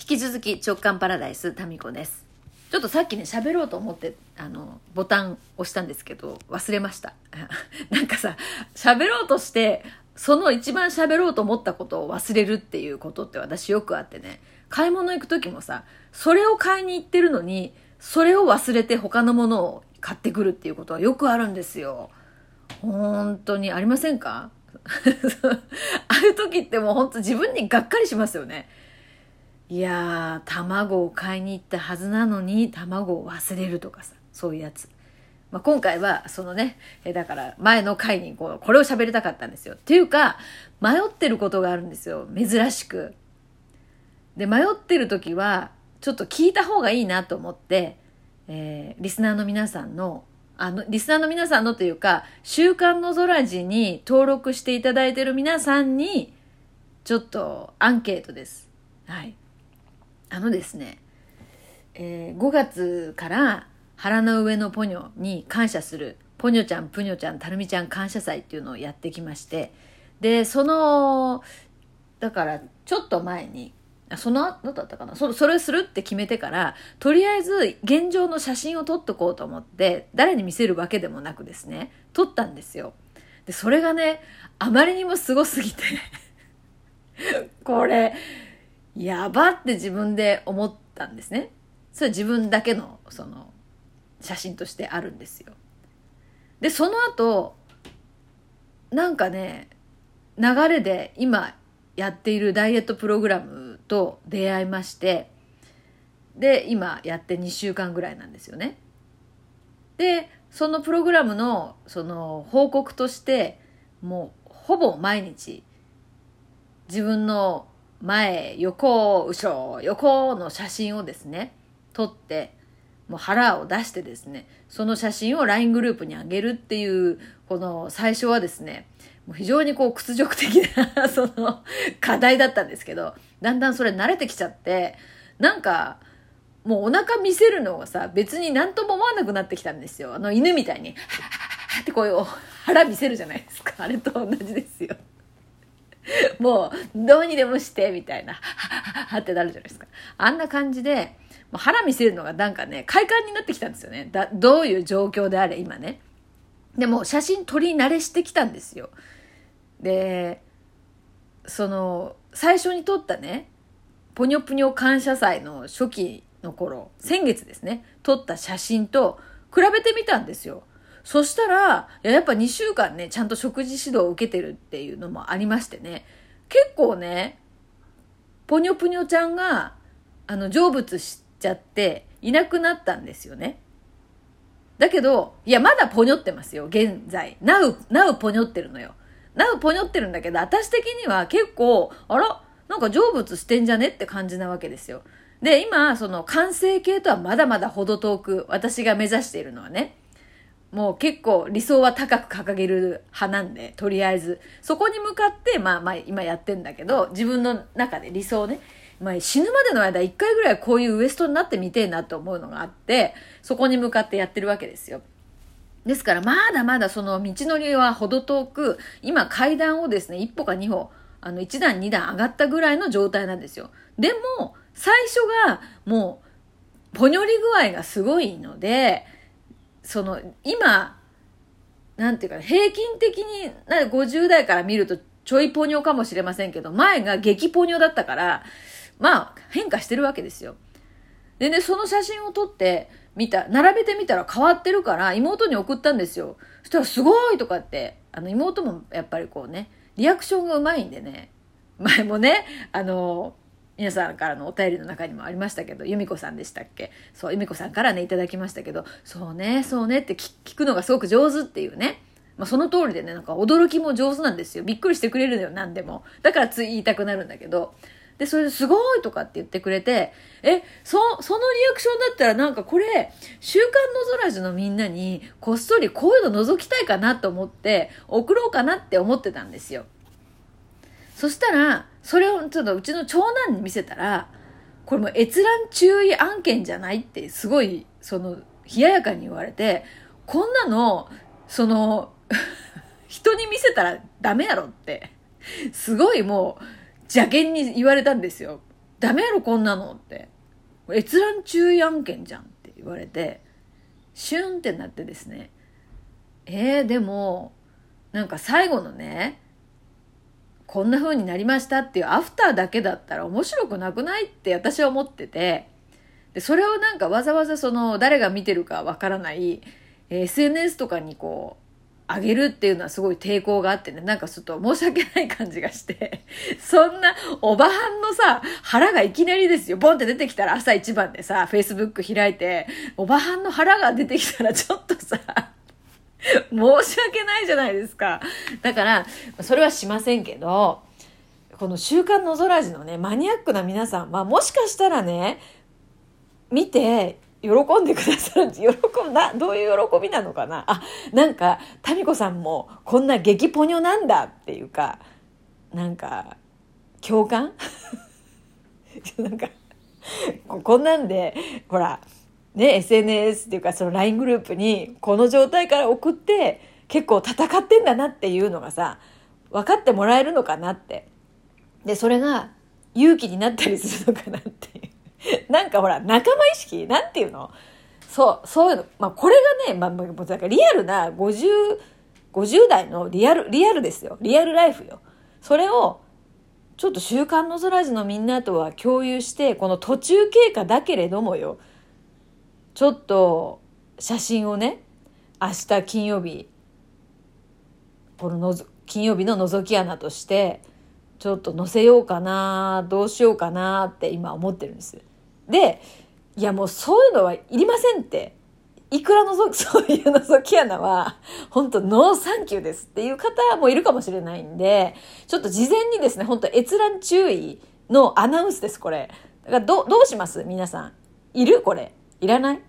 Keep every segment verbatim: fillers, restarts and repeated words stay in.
引き続き直感パラダイスタミコです。ちょっとさっきね喋ろうと思ってあのボタン押したんですけど忘れましたなんかさ喋ろうとしてその一番喋ろうと思ったことを忘れるっていうことって私よくあってね、買い物行く時もさそれを買いに行ってるのにそれを忘れて他のものを買ってくるっていうことはよくあるんですよ。本当にありませんかああいう時ってもう本当自分にがっかりしますよね。いやー卵を買いに行ったはずなのに卵を忘れるとかさ、そういうやつ、まあ、今回はそのねえだから前の回にこうこれを喋りたかったんですよ。っていうか迷ってることがあるんですよ、珍しく。で迷ってる時はちょっと聞いた方がいいなと思って、えー、リスナーの皆さんのあのリスナーの皆さんのというか週刊の空地に登録していただいている皆さんにちょっとアンケートです。はいあのですね、えー、ごがつから腹の上のポニョに感謝するポニョちゃんプニョちゃんたるみちゃん感謝祭っていうのをやってきまして、でそのだからちょっと前にその後だったかな そ, それをするって決めてからとりあえず現状の写真を撮っとこうと思って誰に見せるわけでもなくですね撮ったんですよ。でそれがねあまりにもすごすぎてこれやばって自分で思ったんですね。それは自分だけのその写真としてあるんですよ。でその後なんかね流れで今やっているダイエットプログラムと出会いまして、で今やってにしゅうかんぐらいなんですよね。でそのプログラムのその報告としてもうほぼ毎日自分の前横後ろ横の写真をですね撮ってもう腹を出してですねその写真を ライン グループに上げるっていうこの最初はですねもう非常にこう屈辱的なその課題だったんですけど、だんだんそれ慣れてきちゃってなんかもうお腹見せるのがさ別に何とも思わなくなってきたんですよ。あの犬みたいにハッハッハッってこういう腹見せるじゃないですか、あれと同じですよ。もうどうにでもしてみたいなハッハッハッってなるじゃないですか。あんな感じで腹見せるのがなんかね快感になってきたんですよね。だどういう状況であれ今ね。でも写真撮り慣れしてきたんですよ。でその最初に撮ったねポニョプニョ感謝祭の初期の頃先月ですね撮った写真と比べてみたんですよ。そしたらやっぱにしゅうかんねちゃんと食事指導を受けてるっていうのもありましてね、結構ねポニョプニョちゃんがあの成仏しちゃっていなくなったんですよね。だけどいやまだポニョってますよ現在。なうなうポニョってるのよ。なうポニョってるんだけど私的には結構あらなんか成仏してんじゃねって感じなわけですよ。で今その完成形とはまだまだ程遠く私が目指しているのはねもう結構理想は高く掲げる派なんでとりあえずそこに向かってまあまあ今やってんだけど自分の中で理想ね、まあ、死ぬまでの間いっかいぐらいこういうウエストになってみてえなと思うのがあってそこに向かってやってるわけですよ。ですからまだまだその道のりは程遠く今階段をですねいっぽかにほあのいちだんにだん上がったぐらいの状態なんですよ。でも最初がもうポニョリ具合がすごいのでその今なんていうか平均的にごじゅう代から見るとちょいポニョかもしれませんけど前が激ポニョだったからまあ変化してるわけですよ。でねその写真を撮って見た並べてみたら変わってるから妹に送ったんですよ。そしたらすごいとかってあの妹もやっぱりこうねリアクションがうまいんでね前もねあの皆さんからのお便りの中にもありましたけど由美子さんでしたっけ、そう由美子さんからねいただきましたけどそうねそうねって聞くのがすごく上手っていうね、まあ、その通りでねなんか驚きも上手なんですよ。びっくりしてくれるのよ何でも。だからつい言いたくなるんだけどでそれですごいとかって言ってくれてえ そ, そのリアクションだったらなんかこれ週刊の空地のみんなにこっそりこういうの覗きたいかなと思って送ろうかなって思ってたんですよ。そしたらそれをちょっとうちの長男に見せたらこれもう閲覧注意案件じゃないってすごいその冷ややかに言われてこんなのその人に見せたらダメやろってすごいもう邪険に言われたんですよ。ダメやろこんなのって閲覧注意案件じゃんって言われてシュンってなってですね、えー、でもなんか最後のねこんな風になりましたっていうアフターだけだったら面白くなくないって私は思ってて、でそれをなんかわざわざその誰が見てるかわからない、えー、エスエヌエス とかにこう上げるっていうのはすごい抵抗があってね、なんかちょっと申し訳ない感じがしてそんなおばはんのさ腹がいきなりですよボンって出てきたら朝一番でさ Facebook 開いておばはんの腹が出てきたらちょっとさ申し訳ないじゃないですか。だからそれはしませんけど、この週刊のぞらじのねマニアックな皆さんはもしかしたらね見て喜んでくださる、喜ぶな、どういう喜びなのかな、あ、なんかタミコさんもこんな激ポニョなんだっていうか、なんか共感なんかこんなんでほらね、エスエヌエス っていうかその ライン グループにこの状態から送って結構戦ってんだなっていうのがさ分かってもらえるのかなって、でそれが勇気になったりするのかなっていうなんかほら仲間意識なんていうの、そうそういうの、まあ、これがね、まあ、もうなんかリアルなごじゅう代のリアルリアルですよ、リアルライフよ。それをちょっと週刊のぞらじのみんなとは共有して、この途中経過だけれどもよ、ちょっと写真をね明日金曜日こののぞ金曜日の覗き穴としてちょっと載せようかなどうしようかなって今思ってるんです。でいやもうそういうのはいりませんって、いくらのぞそういう覗き穴は本当ノーサンキューですっていう方もいるかもしれないんで、ちょっと事前にですね本当閲覧注意のアナウンスですこれ。だから ど, どうします皆さん、いるこれいらない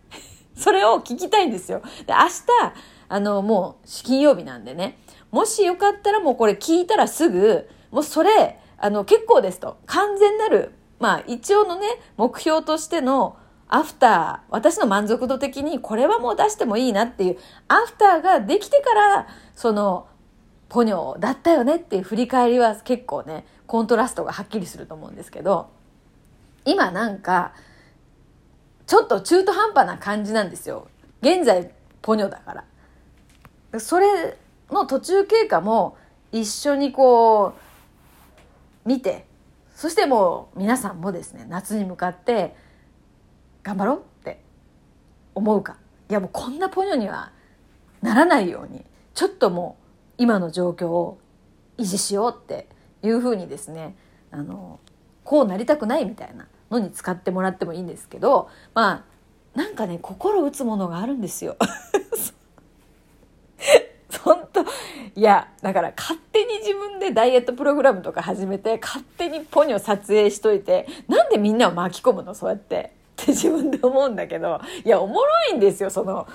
それを聞きたいんですよ。で明日あのもう金曜日なんでね、もしよかったらもうこれ聞いたらすぐもうそれあの結構ですと、完全なるまあ一応のね目標としてのアフター、私の満足度的にこれはもう出してもいいなっていうアフターができてから、そのポニョだったよねっていう振り返りは結構ねコントラストがはっきりすると思うんですけど、今なんかちょっと中途半端な感じなんですよ現在ポニョだから。それの途中経過も一緒にこう見て、そしてもう皆さんもですね夏に向かって頑張ろうって思うか、いやもうこんなポニョにはならないようにちょっともう今の状況を維持しようっていう風にですね、あのこうなりたくないみたいなのに使ってもらってもいいんですけど、まあなんかね心打つものがあるんですよ本当いやだから勝手に自分でダイエットプログラムとか始めて勝手にポニョ撮影しといて、なんでみんなを巻き込むのそうやってって自分で思うんだけど、いやおもろいんですよ、その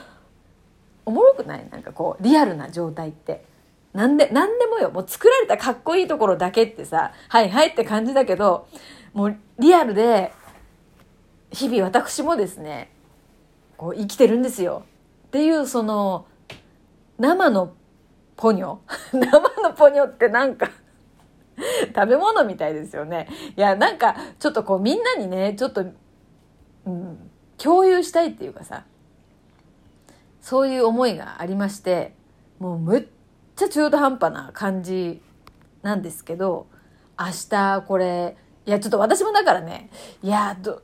おもろくない、なんかこうリアルな状態ってなんで、なんでもよ、もう作られたかっこいいところだけってさはいはいって感じだけど、もうリアルで日々私もですねこう生きてるんですよっていう、その生のポニョ生のポニョってなんか食べ物みたいですよね。いやなんかちょっとこうみんなにねちょっと、うん、共有したいっていうかさ、そういう思いがありまして、もうむっちゃ中途半端な感じなんですけど、明日これいやちょっと私もだからね、いやど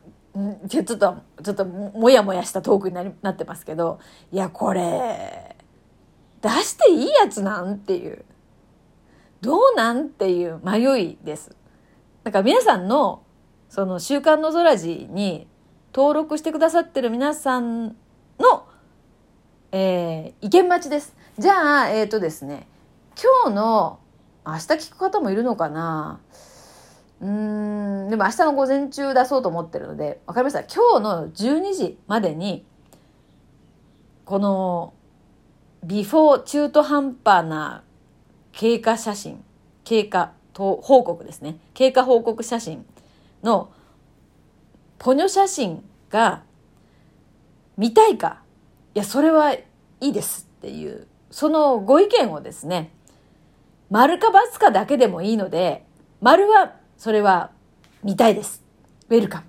ちょっとちょっともやもやしたトークに な, りなってますけど、いやこれ出していいやつなんっていうどうなんっていう迷いです。だから皆さんのその週刊のぞらじに登録してくださってる皆さんの、えー、意見待ちです。じゃあえっ、ー、とですね今日の明日聞く方もいるのかな、うーんでも明日の午前中出そうと思ってるので分かりました。今日のじゅうにじまでにこのビフォー中途半端な経過写真、経過報告ですね、経過報告写真のポニョ写真が見たいか、いやそれはいいですっていう、そのご意見をですね丸か×かだけでもいいので、丸はそれは見たいです。ウェルカ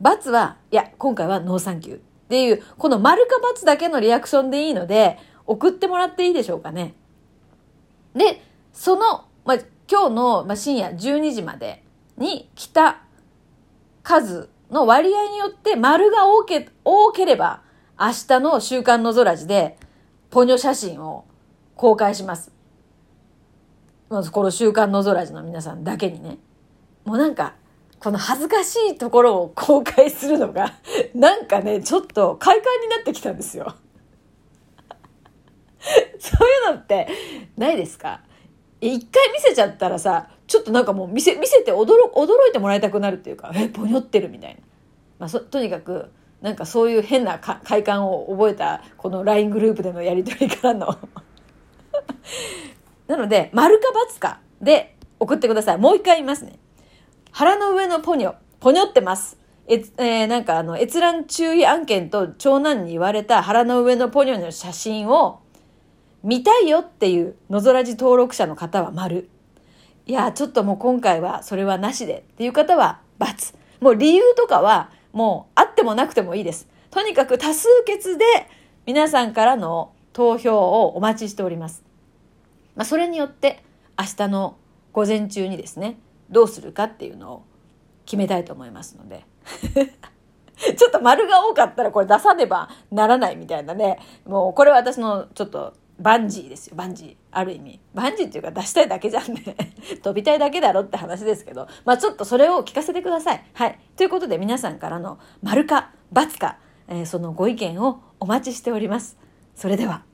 ム。×は、いや、今回はノーサンキューっていう、この丸か×だけのリアクションでいいので、送ってもらっていいでしょうかね。で、その、まあ、今日の、まあ、深夜じゅうにじまでに来た数の割合によって、丸が多け、多ければ、明日の週刊のぞらじで、ポニョ写真を公開します。まずこの週刊のぞらじの皆さんだけにね。もうなんか、この恥ずかしいところを公開するのが、なんかね、ちょっと快感になってきたんですよ。そういうのってないですか？一回見せちゃったらさ、ちょっとなんかもう見せ、見せて 驚, 驚いてもらいたくなるっていうか、え、ポニョってるみたいな。まあ、そとにかく、なんかそういう変なか快感を覚えた、この ライン グループでのやりとりからの。なので、丸か×かで送ってください。もう一回言いますね。腹の上のポニョ、ポニョってます。え、えー、なんかあの、閲覧注意案件と長男に言われた腹の上のポニョの写真を見たいよっていうのぞらじ登録者の方は丸。いや、ちょっともう今回はそれはなしでっていう方は×。もう理由とかはもうあってもなくてもいいです。とにかく多数決で皆さんからの投票をお待ちしております。まあ、それによって明日の午前中にですね、どうするかっていうのを決めたいと思いますのでちょっと丸が多かったらこれ出さねばならないみたいなね、もうこれは私のちょっとバンジーですよ。バンジー、ある意味バンジーっていうか出したいだけじゃんね飛びたいだけだろって話ですけど、まあちょっとそれを聞かせてください。はい、ということで皆さんからの丸か×か、えー、そのご意見をお待ちしております。それでは。